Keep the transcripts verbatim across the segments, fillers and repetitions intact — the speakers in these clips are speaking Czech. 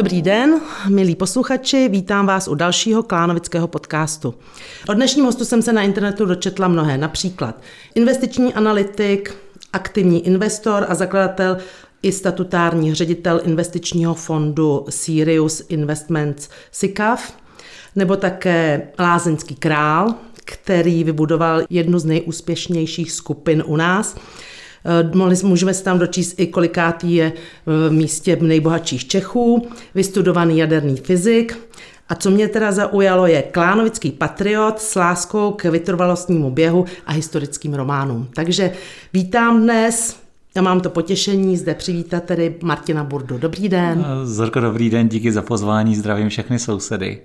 Dobrý den, milí posluchači, vítám vás u dalšího klánovického podcastu. O dnešním hostu jsem se na internetu dočetla mnohé, například investiční analytik, aktivní investor a zakladatel i statutární ředitel investičního fondu Sirius Investments SICAV, nebo také lázeňský král, který vybudoval jednu z nejúspěšnějších skupin u nás. Můžeme se tam dočíst i kolikátý je v místě nejbohatších Čechů, vystudovaný jaderný fyzik. A co mě teda zaujalo, je klánovický patriot s láskou k vytrvalostnímu běhu a historickým románům. Takže vítám dnes a mám to potěšení zde přivítat tedy Martina Burdu. Dobrý den. Zorko, dobrý den, díky za pozvání, zdravím všechny sousedy.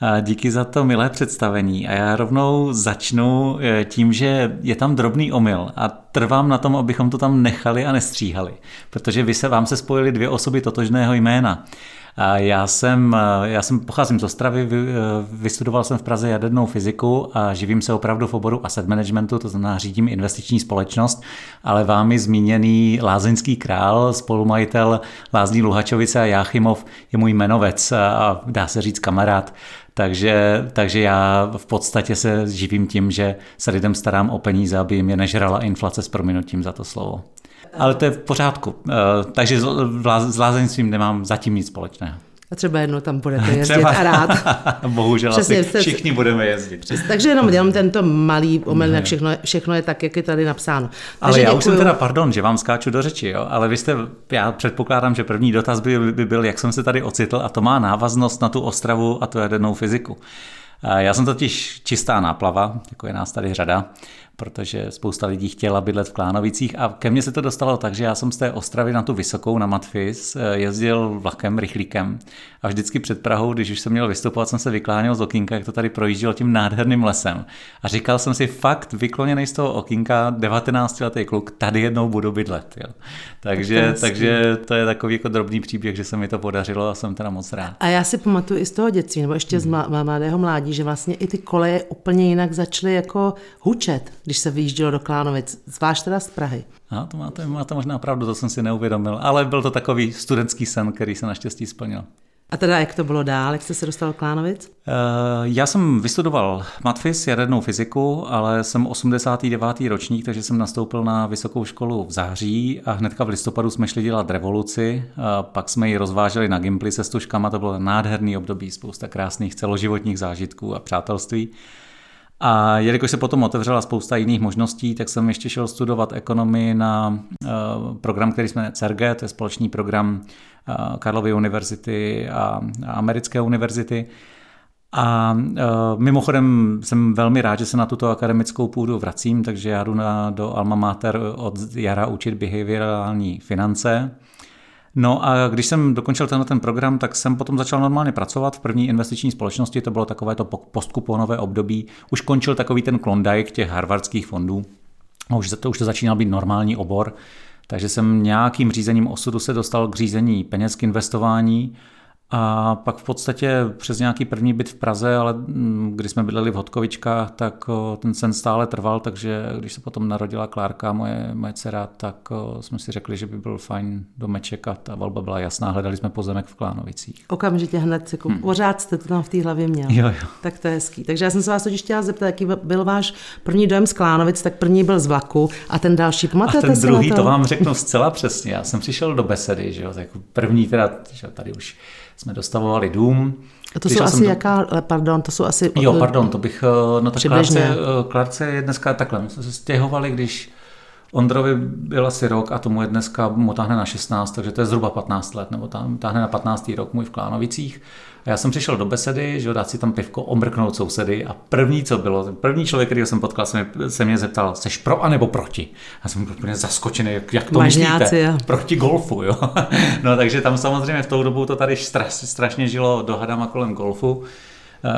A díky za to milé představení a já rovnou začnu tím, že je tam drobný omyl a trvám na tom, abychom to tam nechali a nestříhali, protože vy se, vám se spojily dvě osoby totožného jména. A já jsem, já jsem pocházím z Ostravy, vystudoval jsem v Praze jadernou fyziku a živím se opravdu v oboru asset managementu, to znamená řídím investiční společnost, ale vámi zmíněný lázeňský král, spolumajitel Lázní Luhačovice a Jáchymov je můj jmenovec a dá se říct kamarád. Takže, takže já v podstatě se živím tím, že se lidem starám o peníze, aby jim je nežrala inflace, s prominutím za to slovo. Ale to je v pořádku, takže s lázeňstvím nemám zatím nic společného. A třeba jednou tam budete jezdit třeba. A rád. Bohužel přesně, asi všichni budeme jezdit. Přesně. Takže jenom, jenom tento malý omyl, všechno, všechno je tak, jak je tady napsáno. Takže ale já děkuju. Už jsem teda, pardon, že vám skáču do řeči, jo? Ale vy jste, já předpokládám, že první dotaz by, by byl, jak jsem se tady ocitl, a to má návaznost na tu Ostravu a tu jadernou fyziku. Já jsem totiž čistá náplava, jako je nás tady řada, protože spousta lidí chtěla bydlet v Klánovicích a ke mně se to dostalo tak, že já jsem z té Ostravy na tu Vysokou, na Matfyz, jezdil vlakem, rychlíkem a vždycky před Prahou, když už jsem měl vystupovat, jsem se vykláněl z okýnka, jak to tady projíždělo tím nádherným lesem a říkal jsem si, fakt vykloněnej z toho okýnka, devatenáctiletý kluk, tady jednou budu bydlet. Jo. Takže, takže to je takový jako drobný příběh, že se mi to podařilo a jsem teda moc rád. A já si pamatuju i z toho dětství, nebo ještě hmm. z mladého mládí, že vlastně i ty koleje úplně jinak začaly jako hučet, když se vyjíždělo do Klánovic, zvlášť teda z Prahy. Aha, to máte, máte možná pravdu, to jsem si neuvědomil, ale byl to takový studentský sen, který se naštěstí splnil. A teda jak to bylo dál, jak jste se dostal do Klánovic? Uh, já jsem vystudoval Matfyz, jadernou fyziku, ale jsem osmdesátý devátý ročník, takže jsem nastoupil na vysokou školu v září a hnedka v listopadu jsme šli dělat revoluci, uh, pak jsme ji rozváželi na Gimply se stužkama, to bylo nádherný období, spousta krásných celoživotních zážitků a přátelství. A jelikož se potom otevřela spousta jiných možností, tak jsem ještě šel studovat ekonomii na program, který jsme CERGE, to je společný program Karlovy univerzity a americké univerzity. A mimochodem jsem velmi rád, že se na tuto akademickou půdu vracím, takže já jdu na, do Alma Mater od jara učit behaviorální finance. No a když jsem dokončil tenhle ten program, tak jsem potom začal normálně pracovat v první investiční společnosti, to bylo takové to postkuponové období, už končil takový ten klondajk těch harvardských fondů, a už to, už to začínal být normální obor, takže jsem nějakým řízením osudu se dostal k řízení peněz, k investování a pak v podstatě přes nějaký první byt v Praze, ale když jsme bydleli v Hodkovičkách, tak ten sen stále trval, takže když se potom narodila Klárka, moje, moje dcera, tak jsme si řekli, že by byl fajn domeček a ta volba byla jasná, hledali jsme pozemek v Klánovicích. Okamžitě hned, jako hmm. pořád jste to tam v té hlavě měl. Jo, jo. Tak to je hezký. Takže já jsem se vás totiž chtěla zeptat, jaký byl váš první dojem z Klánovic, tak první byl z vlaku a ten další, pamatujete si na to? A ten druhý, to vám řeknu zcela přesně, já jsem přišel do besedy, že jo, tak první teda, že tady už jsme dostavovali dům. A to přišel jsou asi do... jaká, pardon, to jsou asi... Jo, pardon, to bych, no tak Klárce, Klárce je dneska takhle, my jsme se stěhovali, když Ondrovi byl asi rok a tomu je dneska, mu táhne na šestnáct, takže to je zhruba patnáct let, nebo tam táhne na patnáctý rok můj v Klánovicích. A já jsem přišel do besedy, že dát si tam pivko, omrknout sousedy a první, co bylo, první člověk, kterýho jsem potkal, se mě, se mě zeptal, seš pro anebo proti? A jsem byl úplně zaskočený, jak, jak to Mažňáci, myslíte? Jo. Proti golfu, jo. No takže tam samozřejmě v tou dobu to tady straš, strašně žilo dohadama kolem golfu.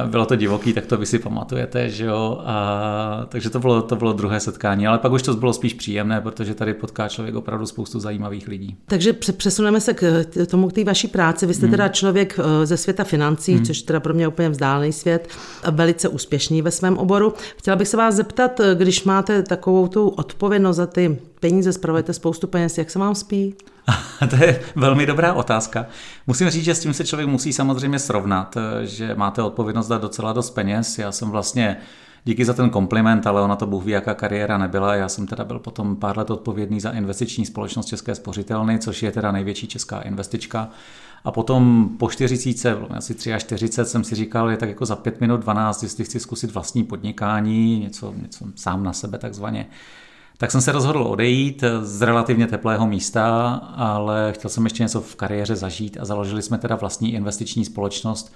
Bylo to divoký, tak to vy si pamatujete, že jo. A, takže to bylo, to bylo druhé setkání, ale pak už to bylo spíš příjemné, protože tady potká člověk opravdu spoustu zajímavých lidí. Takže přesuneme se k tomu, k té vaší práci. Vy jste hmm. teda člověk ze světa financí, hmm. což teda pro mě úplně vzdálený svět, velice úspěšný ve svém oboru. Chtěla bych se vás zeptat, když máte takovou tu odpovědnost za ty peníze, spravujete spoustu peněz, jak se vám spí? To je velmi dobrá otázka. Musím říct, že s tím se člověk musí samozřejmě srovnat, že máte odpovědnost dát docela dost peněz. Já jsem vlastně, díky za ten kompliment, ale ona to Bůh ví, jaká kariéra nebyla. Já jsem teda byl potom pár let odpovědný za investiční společnost České spořitelny, což je teda největší česká investička. A potom po čtyřicítce, asi čtyřicet tři, jsem si říkal, je tak jako za pět minut dvanáct, jestli chci zkusit vlastní podnikání, něco, něco sám na sebe takzvaně. Tak jsem se rozhodl odejít z relativně teplého místa, ale chtěl jsem ještě něco v kariéře zažít a založili jsme teda vlastní investiční společnost,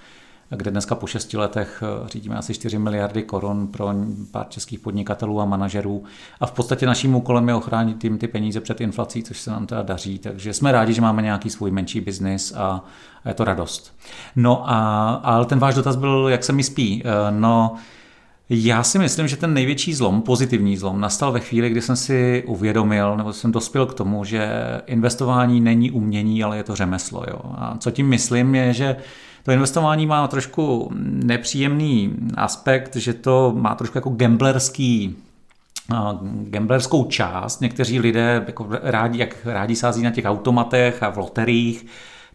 kde dneska po šesti letech řídíme asi čtyři miliardy korun pro pár českých podnikatelů a manažerů. A v podstatě naším úkolem je ochránit jim ty peníze před inflací, což se nám teda daří. Takže jsme rádi, že máme nějaký svůj menší biznis a je to radost. No a ale ten váš dotaz byl, jak se mi spí. No, já si myslím, že ten největší zlom, pozitivní zlom, nastal ve chvíli, kdy jsem si uvědomil, nebo jsem dospěl k tomu, že investování není umění, ale je to řemeslo. Jo? A co tím myslím je, že to investování má trošku nepříjemný aspekt, že to má trošku jako gamblerský, gamblerskou část. Někteří lidé jako rádi, jak rádi sází na těch automatech a v loteriích,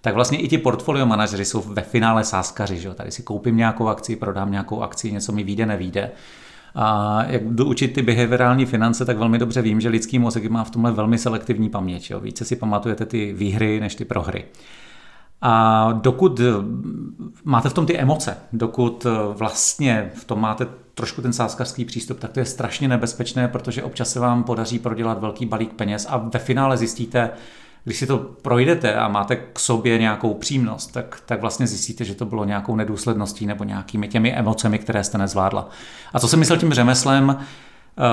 tak vlastně i ti portfolio manažeři jsou ve finále sázkaři. Že? Tady si koupím nějakou akci, prodám nějakou akci, něco mi vyjde, nevyjde. A jak budu učit ty behaviorální finance, tak velmi dobře vím, že lidský mozek má v tomhle velmi selektivní paměť. Jo? Více si pamatujete ty výhry než ty prohry. A dokud máte v tom ty emoce, dokud vlastně v tom máte trošku ten sázkařský přístup, tak to je strašně nebezpečné, protože občas se vám podaří prodělat velký balík peněz a ve finále zjistíte, když si to projdete a máte k sobě nějakou přímnost, tak, tak vlastně zjistíte, že to bylo nějakou nedůsledností nebo nějakými těmi emocemi, které jste nezvládla. A co jsem myslel tím řemeslem,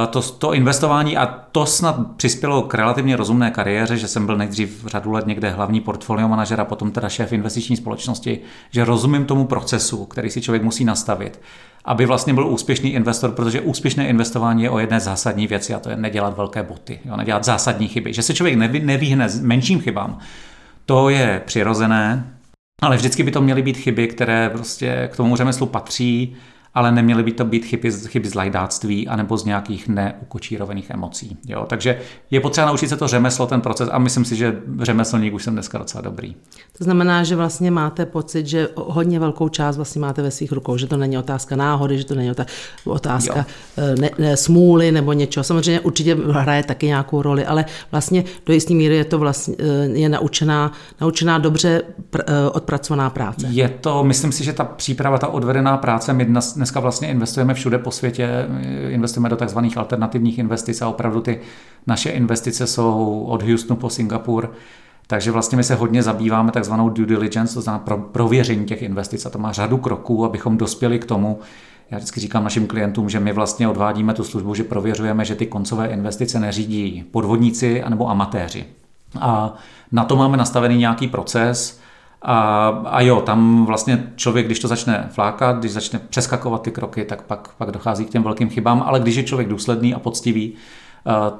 To, to investování a to snad přispělo k relativně rozumné kariéře, že jsem byl nejdřív řadu let někde hlavní portfolio manažer a potom teda šéf investiční společnosti, že rozumím tomu procesu, který si člověk musí nastavit, aby vlastně byl úspěšný investor, protože úspěšné investování je o jedné zásadní věci a to je nedělat velké boty, jo, nedělat zásadní chyby. Že se člověk nevy, nevyhne menším chybám, to je přirozené, ale vždycky by to měly být chyby, které prostě k tomu řemeslu patří, ale neměly by to být chyby, chyby z lajdáctví anebo z nějakých neukočírovaných emocí. Jo? Takže je potřeba naučit se to řemeslo, ten proces a myslím si, že řemeslník už jsem dneska docela dobrý. To znamená, že vlastně máte pocit, že hodně velkou část vlastně máte ve svých rukou, že to není otázka náhody, že to není otázka ne, ne, smůly nebo něčeho. Samozřejmě určitě hraje taky nějakou roli, ale vlastně do jisté míry je to vlastně je naučená, naučená dobře pr- odpracovaná práce. Je to, myslím si, že ta příprava, ta odvedená práce mi dnes Dneska vlastně investujeme všude po světě, investujeme do takzvaných alternativních investic a opravdu ty naše investice jsou od Houstonu po Singapur, takže vlastně my se hodně zabýváme takzvanou due diligence, to znamená pro, prověření těch investic a to má řadu kroků, abychom dospěli k tomu, já vždycky říkám našim klientům, že my vlastně odvádíme tu službu, že prověřujeme, že ty koncové investice neřídí podvodníci anebo amatéři. A na to máme nastavený nějaký proces, A, a jo, tam vlastně člověk, když to začne flákat, když začne přeskakovat ty kroky, tak pak, pak dochází k těm velkým chybám, ale když je člověk důsledný a poctivý,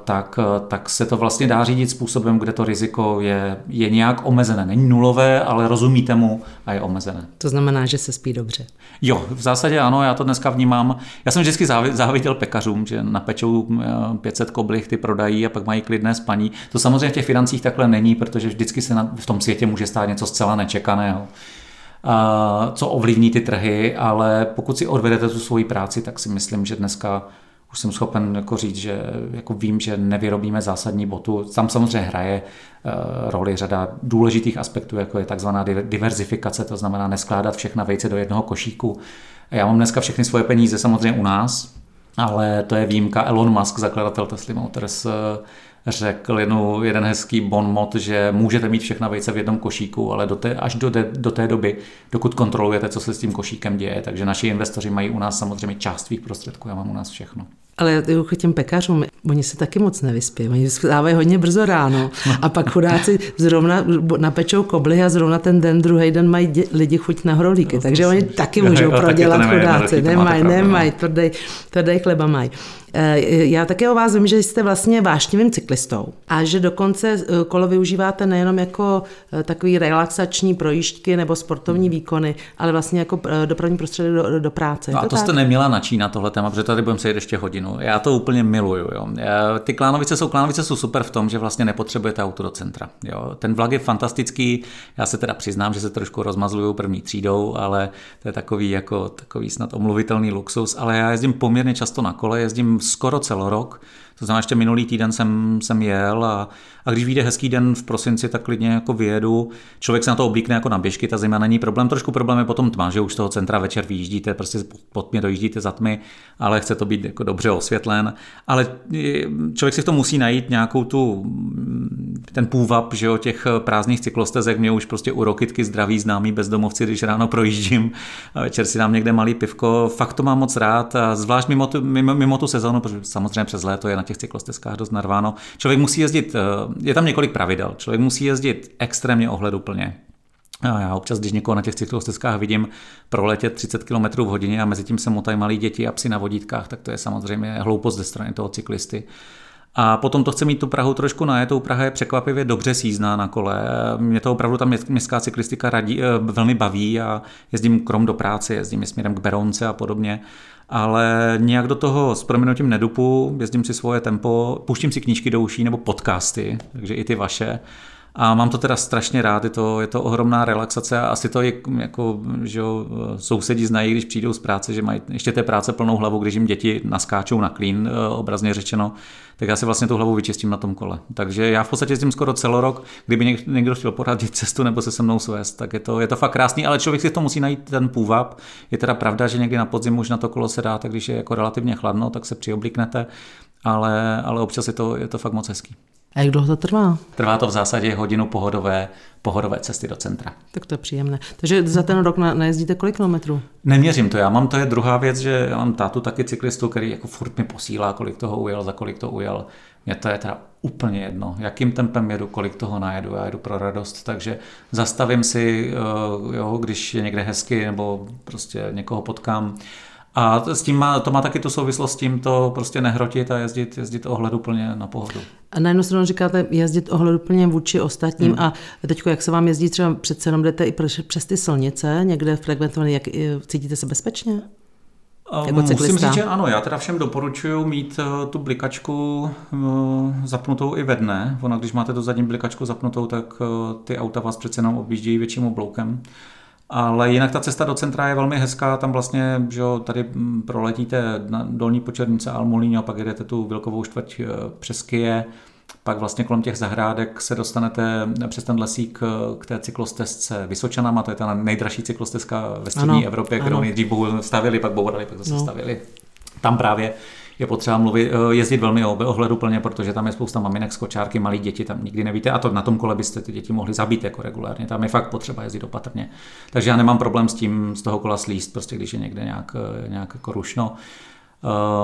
tak, tak se to vlastně dá řídit způsobem, kde to riziko je, je nějak omezené. Není nulové, ale rozumíte mu a je omezené. To znamená, že se spí dobře. Jo, v zásadě ano, já to dneska vnímám. Já jsem vždycky záviděl pekařům, že napečou pět set koblih, ty prodají a pak mají klidné spaní. To samozřejmě v těch financích takhle není, protože vždycky se na, v tom světě může stát něco zcela nečekaného, a, co ovlivní ty trhy, ale pokud si odvedete tu svoji práci, tak si myslím, že dneska už jsem schopen jako říct, že jako vím, že nevyrobíme zásadní botu. Tam samozřejmě hraje e, roli řada důležitých aspektů, jako je takzvaná diverzifikace, to znamená neskládat všechna vejce do jednoho košíku. Já mám dneska všechny svoje peníze samozřejmě u nás, ale to je výjimka. Elon Musk, zakladatel Tesla Motors, řekl jednou jeden hezký bonmot, že můžete mít všechna vejce v jednom košíku, ale do té, až do, de, do té doby, dokud kontrolujete, co se s tím košíkem děje. Takže naši investoři mají u nás samozřejmě část svých prostředků, já mám u nás všechno. Ale k těm pekařům, oni se taky moc nevyspí, oni vstávají hodně brzo ráno a pak chudáci zrovna napečou koblihy a zrovna ten den, druhý den mají dě, lidi chuť na hrolíky, takže oni taky můžou prodělat chudáci, nemají, nemají, tvrdý chleba mají. Já také o vás vím, že jste vlastně vášnivým cyklistou a že dokonce kolo využíváte nejenom jako takový relaxační projížďky nebo sportovní výkony, ale vlastně jako dopravní prostředek do, do práce. No a to, to jste neměla načínat tohle téma, protože tady budeme sedět ještě hodinu. činu. Já to úplně miluju. Jo. Ty Klánovice jsou, Klánovice jsou super v tom, že vlastně nepotřebujete auto do centra. Jo. Ten vlak je fantastický, já se teda přiznám, že se trošku rozmazluju první třídou, ale to je takový, jako, takový snad omluvitelný luxus, ale já jezdím poměrně často na kole, jezdím skoro celorok, to znamená, ještě minulý týden jsem, jsem jel a, a když vyjde hezký den v prosinci, tak klidně jako vyjedu. Člověk se na to oblíkne jako na běžky, ta zima není problém, trošku problém je potom tma, že už z toho centra večer vyjíždíte, prostě po tmě dojíždíte za tmy, ale chce to být jako dobře osvětlen. Ale člověk si v tom musí najít nějakou tu, ten půvab, že jo, těch prázdných cyklostezek, mě už prostě u Rokytky zdraví známí bezdomovci, když ráno projíždím a večer si dám někde malý pivko, fakt to mám moc rád, a zvlášť mimo tu, mimo, mimo tu sezonu, protože samozřejmě přes léto je na těch cyklostezkách dost narváno. Člověk musí jezdit, je tam několik pravidel, člověk musí jezdit extrémně ohleduplně. Já občas, když někoho na těch cyklostezkách vidím proletět třicet kilometrů v hodině a mezi tím se motají malí děti a psi na vodítkách, tak to je samozřejmě hloupost ze strany toho cyklisty. A potom to chce mít tu Prahu trošku najetou. Praha je překvapivě dobře sízná na kole. Mě to opravdu ta městská cyklistika radí, velmi baví a jezdím krom do práce, jezdím směrem k Berounce a podobně. Ale nějak do toho s prominutím nedupu, jezdím si svoje tempo, puštím si knížky do uší nebo podcasty, takže i ty vaše. A mám to teda strašně rád, je to, je to ohromná relaxace a asi to je, jako, že jo, sousedí znají, když přijdou z práce, že mají ještě té práce plnou hlavu, když jim děti naskáčou na klín, obrazně řečeno, tak já si vlastně tu hlavu vyčistím na tom kole. Takže já v podstatě s tím skoro celorok, kdyby někdo chtěl poradit cestu nebo se se mnou svést, tak je to, je to fakt krásný, ale člověk si to musí najít ten půvab. Je teda pravda, že někdy na podzim už na to kolo se dá, tak když je jako relativně chladno, tak se přioblíknete, ale, ale občas je to, je to fakt moc hezký. A jak dlouho to trvá? Trvá to v zásadě hodinu pohodové, pohodové cesty do centra. Tak to je příjemné. Takže za ten rok najezdíte kolik kilometrů? Neměřím to já. Mám, to je druhá věc, že já mám tátu taky cyklistu, který jako furt mi posílá, kolik toho ujel, za kolik to ujel. Mně to je teda úplně jedno, jakým tempem jedu, kolik toho najedu, já jedu pro radost, takže zastavím si, jo, když je někde hezky nebo prostě někoho potkám. A s tím má, to má taky tu souvislost s tím to prostě nehrotit a jezdit, jezdit ohleduplně na pohodu. A na jednu stranu říkáte jezdit ohleduplně vůči ostatním hmm. a teďko jak se vám jezdí, třeba přece jenom jdete i přes ty silnice, někde fragmentované, jak cítíte se bezpečně? Jako musím říct, že ano, já teda všem doporučuji mít tu blikačku zapnutou i ve dne. Ona, když máte tu zadní blikačku zapnutou, tak ty auta vás přece jenom objíždějí větším obloukem. Ale jinak ta cesta do centra je velmi hezká, tam vlastně, že jo, tady proletíte na Dolní Počernice, Almolín, pak jedete tu Vilkovou čtvrť přes Kyje, pak vlastně kolem těch zahrádek se dostanete přes ten lesík k té cyklostezce Vysočanama, to je ta nejdražší cyklostezka ve střední ano, Evropě, kterou nejdřív stavěli, pak bourali, pak zase no. stavěli. Tam právě je potřeba mluvit, jezdit velmi ohleduplně, protože tam je spousta maminek z kočárky, malí děti, tam nikdy nevíte a to na tom kole byste ty děti mohli zabít jako regulárně, tam je fakt potřeba jezdit opatrně. Takže já nemám problém s tím z toho kola slíst, prostě když je někde nějak, nějak jako rušno.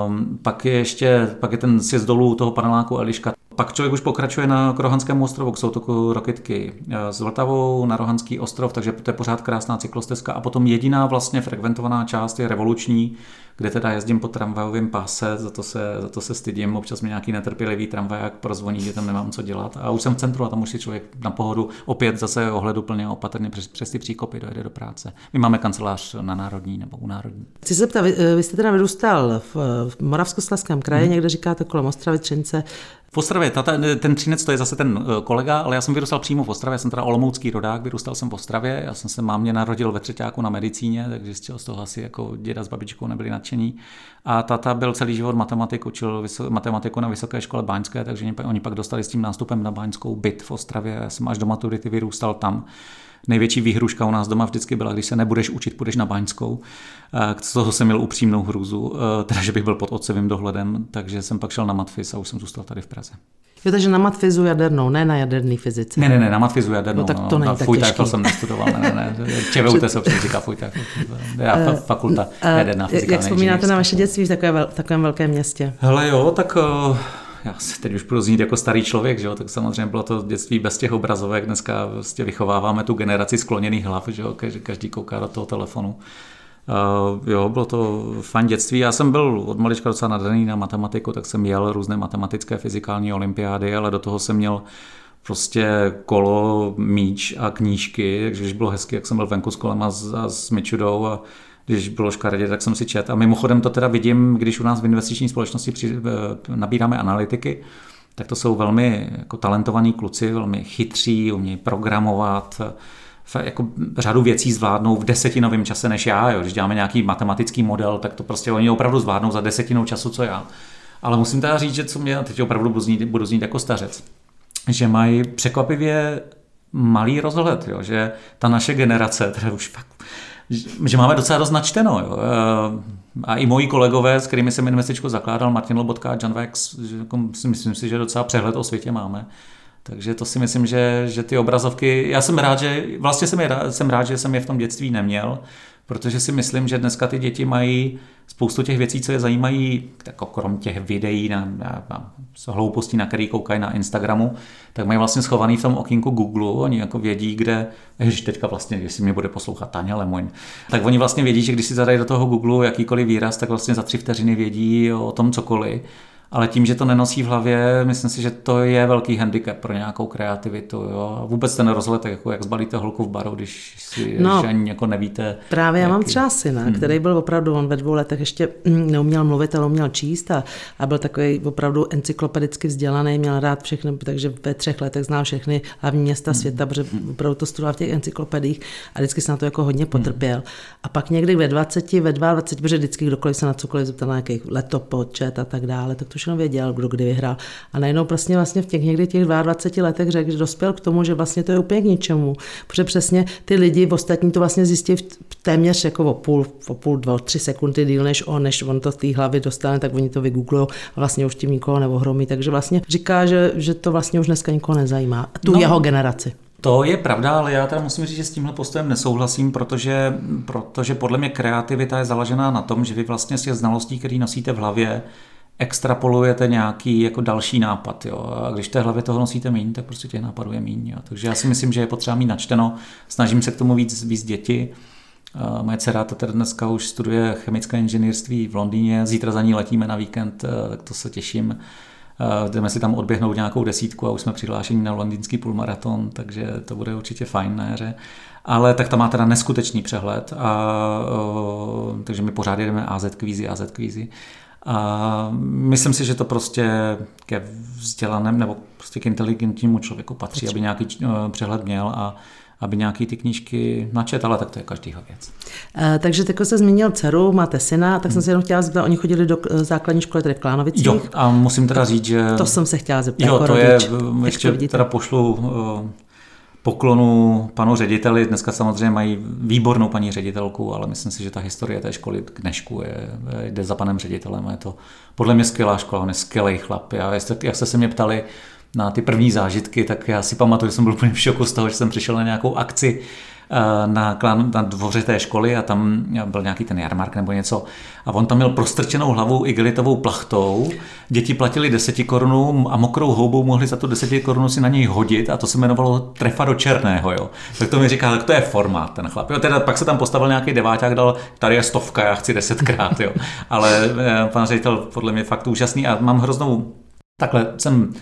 Um, pak je ještě, pak je ten sjezd dolů toho paneláku Eliška. Pak člověk už pokračuje na Rohanskému ostrovu, k soutoku Rokytky s Vltavou na Rohanský ostrov, takže to je pořád krásná cyklostezka. A potom jediná vlastně frekventovaná část je Revoluční, kde teda jezdím po tramvajovém páse, za to se, za to se stydím, občas mi nějaký netrpělivý tramvaják prozvoní, že tam nemám co dělat. A už jsem v centru a tam už si člověk na pohodu opět zase ohleduplně opatrně přes, přes ty příkopy dojede do práce. My máme kancelář na Národní nebo u Národní. Chci se ptát, vy, vy jste teda vyrůstal v, v Moravskoslezském kraji, hmm. někde říkáte kolem Ostravy, Třince. V Ostravě, ten Třinec, to je zase ten kolega, ale já jsem vyrůstal přímo v Ostravě, já jsem teda olomoucký rodák, vyrůstal jsem v Ostravě, já jsem se mámě narodil ve Třeťáku na medicíně, takže z toho asi jako děda s babičkou nebyli nadšení. A tata byl celý život matematik, učil matematiku na Vysoké škole báňské, takže oni pak dostali s tím nástupem na báňskou byt v Ostravě, já jsem až do maturity vyrůstal tam. Největší výhruška u nás doma vždycky byla, když se nebudeš učit, půjdeš na báňskou. Z toho jsem měl upřímnou hrůzu, teda že bych byl pod otcovým dohledem, takže jsem pak šel na Matfyz a už jsem zůstal tady v Praze. Jo, takže na Matfyzu jadernou, ne na jaderný fyzice. Ne, ne, ne, na Matfyzu jadernou. No, tak to no, není tak těžký. Fujtajfel jsem nestudoval, ne, ne, ne. Čevejte se, občas říká Fujtajfel. Já fakulta jaderná fyzika. Jak vzpomínáte na vaše dětství v takové, takovém velkém městě? Hele jo, tak... Uh... Já se teď už budu znít jako starý člověk, že jo? Tak samozřejmě bylo to dětství bez těch obrazovek, dneska vlastně vychováváme tu generaci skloněných hlav, že jo? Každý kouká do toho telefonu. Uh, jo, bylo to fajn dětství. Já jsem byl od malička docela nadaný na matematiku, tak jsem jel různé matematické, fyzikální olympiády, ale do toho jsem měl prostě kolo, míč a knížky, takže bylo hezky, jak jsem byl venku s kolem a s, a s Mičudou a když bylo škaredě, tak jsem si čet. A mimochodem to teda vidím, když u nás v investiční společnosti při, nabíráme analytiky, tak to jsou velmi jako talentovaní kluci, velmi chytří, umějí programovat, jako řadu věcí zvládnou v desetinovém čase než já. Jo. Když děláme nějaký matematický model, tak to prostě oni opravdu zvládnou za desetinou času, co já. Ale musím teda říct, že co mě teď opravdu budu znít, budu znít jako stařec, že mají překvapivě malý rozhled, jo, že ta naše generace, teda už fakt, že máme docela dost načteno. Jo. A i moji kolegové, s kterými jsem investičku zakládal, Martin Lobotka a John Wex, myslím si, že docela přehled o světě máme. Takže to si myslím, že, že ty obrazovky, já jsem rád, že vlastně jsem, je, jsem rád, že jsem je v tom dětství neměl, protože si myslím, že dneska ty děti mají spoustu těch věcí, co je zajímají, jako krom těch videí na, na, na hloupostí, na který koukají na Instagramu, tak mají vlastně schovaný v tom okýnku Google, oni jako vědí, kde, ježiš, teďka vlastně, jestli mě bude poslouchat Táně Lemoň, tak oni vlastně vědí, že když si zadají do toho Google jakýkoliv výraz, tak vlastně za tři vteřiny vědí o tom cokoliv. Ale tím, že to nenosí v hlavě, myslím si, že to je velký handicap pro nějakou kreativitu. Jo? A vůbec ten rozhled, jako jak zbalíte holku v baru, když si no, ani jako nevíte. Právě jaký... já mám třeba syna, hmm. který byl opravdu, on ve dvou letech ještě neuměl mluvit, ale uměl číst a, a byl takový opravdu encyklopedicky vzdělaný, měl rád všechny, takže ve třech letech znal všechny hlavní města hmm. světa, protože opravdu to studoval v těch encyklopediích a vždycky se na to jako hodně potrpěl. Hmm. A pak někdy ve dvaceti, ve dvaceti dvou, protože vždycky kdokoliv se na cokoliv zeptal, na jaký letopočet a tak dále, tak to všechno věděl, kdo kdy vyhrál. A najednou prostě vlastně v těch někdy těch dvaadvaceti letech řekl, že dospěl k tomu, že vlastně to je úplně k ničemu. Protože přesně ty lidi ostatní to vlastně zjistí téměř jako o půl, o půl, dva, tři sekundy díl, než on, než on to z té hlavy dostane, tak oni to vygooglujou a vlastně už tím nikoho neohromí. Takže vlastně říká, že, že to vlastně už dneska nikoho nezajímá. Tu no, jeho generaci. To je pravda, ale já teda musím říct, že s tímhle postojem nesouhlasím, protože, protože podle mě kreativita je založená na tom, že vy vlastně z těch znalostí, které nosíte v hlavě, extrapolujete nějaký jako další nápad. Jo. A když v té hlavě toho nosíte míň, tak prostě těch nápadů je míň. Jo. Takže já si myslím, že je potřeba mít načteno. Snažím se k tomu víc, víc děti. Uh, moje dcera teda dneska už studuje chemické inženýrství v Londýně. Zítra za ní letíme na víkend, uh, tak to se těším. Uh, jdeme si tam odběhnout nějakou desítku a už jsme přihlášeni na londýnský půlmaraton, takže to bude určitě fajn na jaře. Ale tak ta má teda neskutečný přehled. A, uh, takže my pořád jedeme á zet kvízy, á zet kvízy. A myslím si, že to prostě ke vzdělaném nebo prostě k inteligentnímu člověku patří, aby nějaký přehled měl a aby nějaký ty knížky načet, ale tak to je každýho věc. E, takže teď se zmínil dceru, máte syna, tak hmm. jsem se jenom chtěla zeptat, oni chodili do základní školy tady v Klánovicích. Jo, a musím teda říct, že... To jsem se chtěla zeptat, jo, jako to rodič. Je, ještě teda pošlu... Uh, poklonu panu řediteli. Dneska samozřejmě mají výbornou paní ředitelku, ale myslím si, že ta historie té školy k dnešku je, jde za panem ředitelem. Je to podle mě skvělá škola, on je skvělej chlap. Já, jak jste se mě ptali na ty první zážitky, tak já si pamatuju, že jsem byl úplně v šoku z toho, že jsem přišel na nějakou akci na, na dvoře té školy a tam byl nějaký ten jarmark nebo něco a on tam měl prostrčenou hlavu igelitovou plachtou, děti platili deset korun a mokrou houbou mohli za tu deset korun si na něj hodit a to se jmenovalo trefa do černého, jo. Tak to mi říká, tak to je formát ten chlap, jo, teda pak se tam postavil nějaký deváťák, dal, tady je stovka, já chci desetkrát, jo, ale pan ředitel podle mě fakt úžasný a mám hroznou, takhle jsem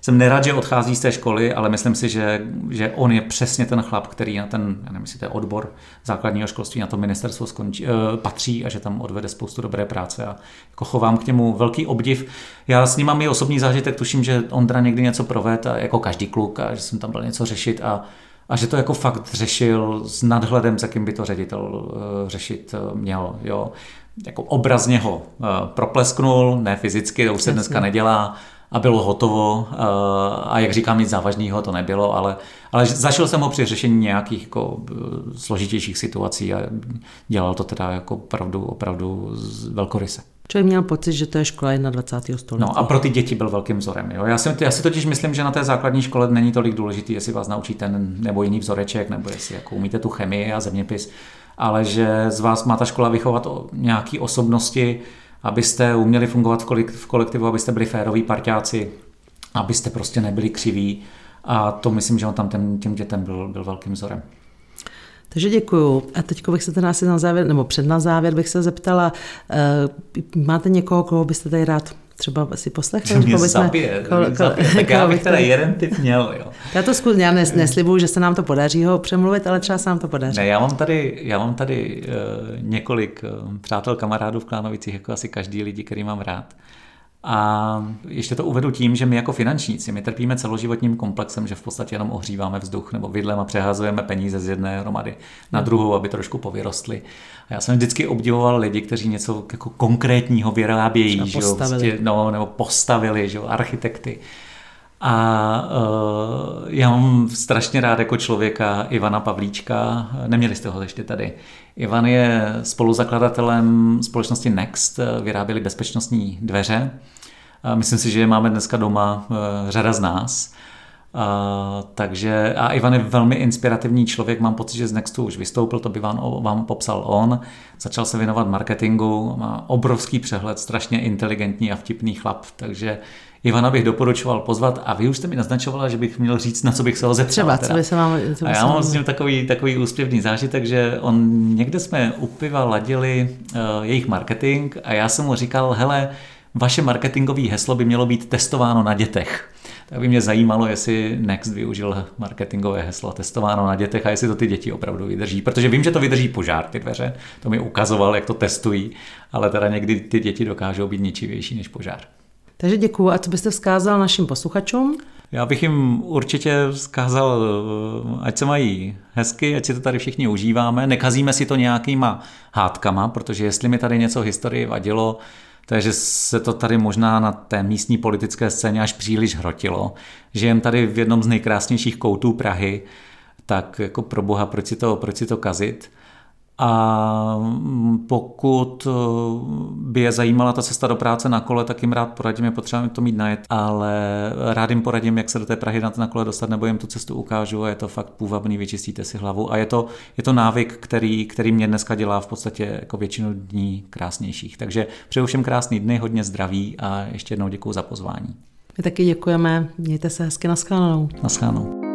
Jsem nerad, že odchází z té školy, ale myslím si, že, že on je přesně ten chlap, který na ten, já nevím, jestli to je odbor základního školství, na to ministerstvo skončí, eh, patří a že tam odvede spoustu dobré práce a jako chovám k němu velký obdiv. Já s ním mám i osobní zážitek, tuším, že Ondra někdy něco proved a jako každý kluk a že jsem tam byl něco řešit a, a že to jako fakt řešil s nadhledem, s jakým by to ředitel eh, řešit měl, jo. Jako obrazně ho eh, proplesknul, ne fyzicky, to už se dneska nedělá, a bylo hotovo a jak říkám, nic závažného to nebylo, ale, ale zašel jsem ho při řešení nějakých jako složitějších situací a dělal to teda jako opravdu, opravdu velkoryse. Člověk měl pocit, že to je škola dvacátého prvního století. No a pro ty děti byl velkým vzorem. Jo? Já, si, já si totiž myslím, že na té základní škole není tolik důležitý, jestli vás naučí ten nebo jiný vzoreček, nebo jestli jako umíte tu chemii a zeměpis, ale že z vás má ta škola vychovat nějaké osobnosti, abyste uměli fungovat v kolektivu, abyste byli féroví parťáci, abyste prostě nebyli křiví. A to myslím, že on tam ten, těm dětem byl, byl velkým vzorem. Takže děkuju. A teď bych se teda asi na závěr, nebo před na závěr bych se zeptala, máte někoho, koho byste tady rád třeba si poslechnout. Mě zabije, tak já bych teda jeden tip měl. Jo. Já to zkus, já neslibuju, že se nám to podaří ho přemluvit, ale třeba se nám to podaří. Ne, já mám tady, já mám tady uh, několik uh, přátel, kamarádů v Klánovicích, jako asi každý lidi, který mám rád. A ještě to uvedu tím, že my jako finančníci, my trpíme celoživotním komplexem, že v podstatě jenom ohříváme vzduch nebo vidlem a přehazujeme peníze z jedné hromady na druhou, aby trošku povyrostly. A já jsem vždycky obdivoval lidi, kteří něco jako konkrétního vyrábějí, že jo, vlastně, no, nebo postavili, že jo, architekty. A uh, já mám strašně rád jako člověka Ivana Pavlíčka, neměli jste ho ještě tady. Ivan je spoluzakladatelem společnosti Next, vyráběli bezpečnostní dveře. Myslím si, že je máme dneska doma řada z nás. A, takže, a Ivan je velmi inspirativní člověk, mám pocit, že z Nextu už vystoupil, to by vám, vám popsal on. Začal se věnovat marketingu, má obrovský přehled, strašně inteligentní a vtipný chlap, takže Ivana bych doporučoval pozvat a vy už jste mi naznačovala, že bych měl říct, na co bych se ho zeptal. Třeba, co by se vám... Co by a já mám s ním takový, takový úspěvný zážitek, že on někde jsme u piva ladili uh, jejich marketing a já jsem mu říkal, hele, vaše marketingové heslo by mělo být testováno na dětech. Tak by mě zajímalo, jestli Next využil marketingové heslo testováno na dětech a jestli to ty děti opravdu vydrží. Protože vím, že to vydrží požár, ty dveře. To mi ukazoval, jak to testují, ale teda někdy ty děti dokážou být ničivější než požár. Takže děkuju. A co byste vzkázal našim posluchačům? Já bych jim určitě vzkázal, ať se mají hezky, ať si to tady všichni užíváme. Nekazíme si to nějakýma hádkama, protože jestli mi tady něco historii vadilo, takže se to tady možná na té místní politické scéně až příliš hrotilo. Žijem tady v jednom z nejkrásnějších koutů Prahy, tak jako pro boha, proč si to, proč si to kazit? A pokud by je zajímala ta cesta do práce na kole, tak jim rád poradím, je potřeba to mít najet, ale rád jim poradím, jak se do té Prahy na kole dostat, nebo jim tu cestu ukážu a je to fakt půvabný, vyčistíte si hlavu a je to, je to návyk, který, který mě dneska dělá v podstatě jako většinu dní krásnějších. Takže přeju všem krásný dny, hodně zdraví a ještě jednou děkuju za pozvání. My taky děkujeme, mějte se hezky, na shledanou. Na shledanou.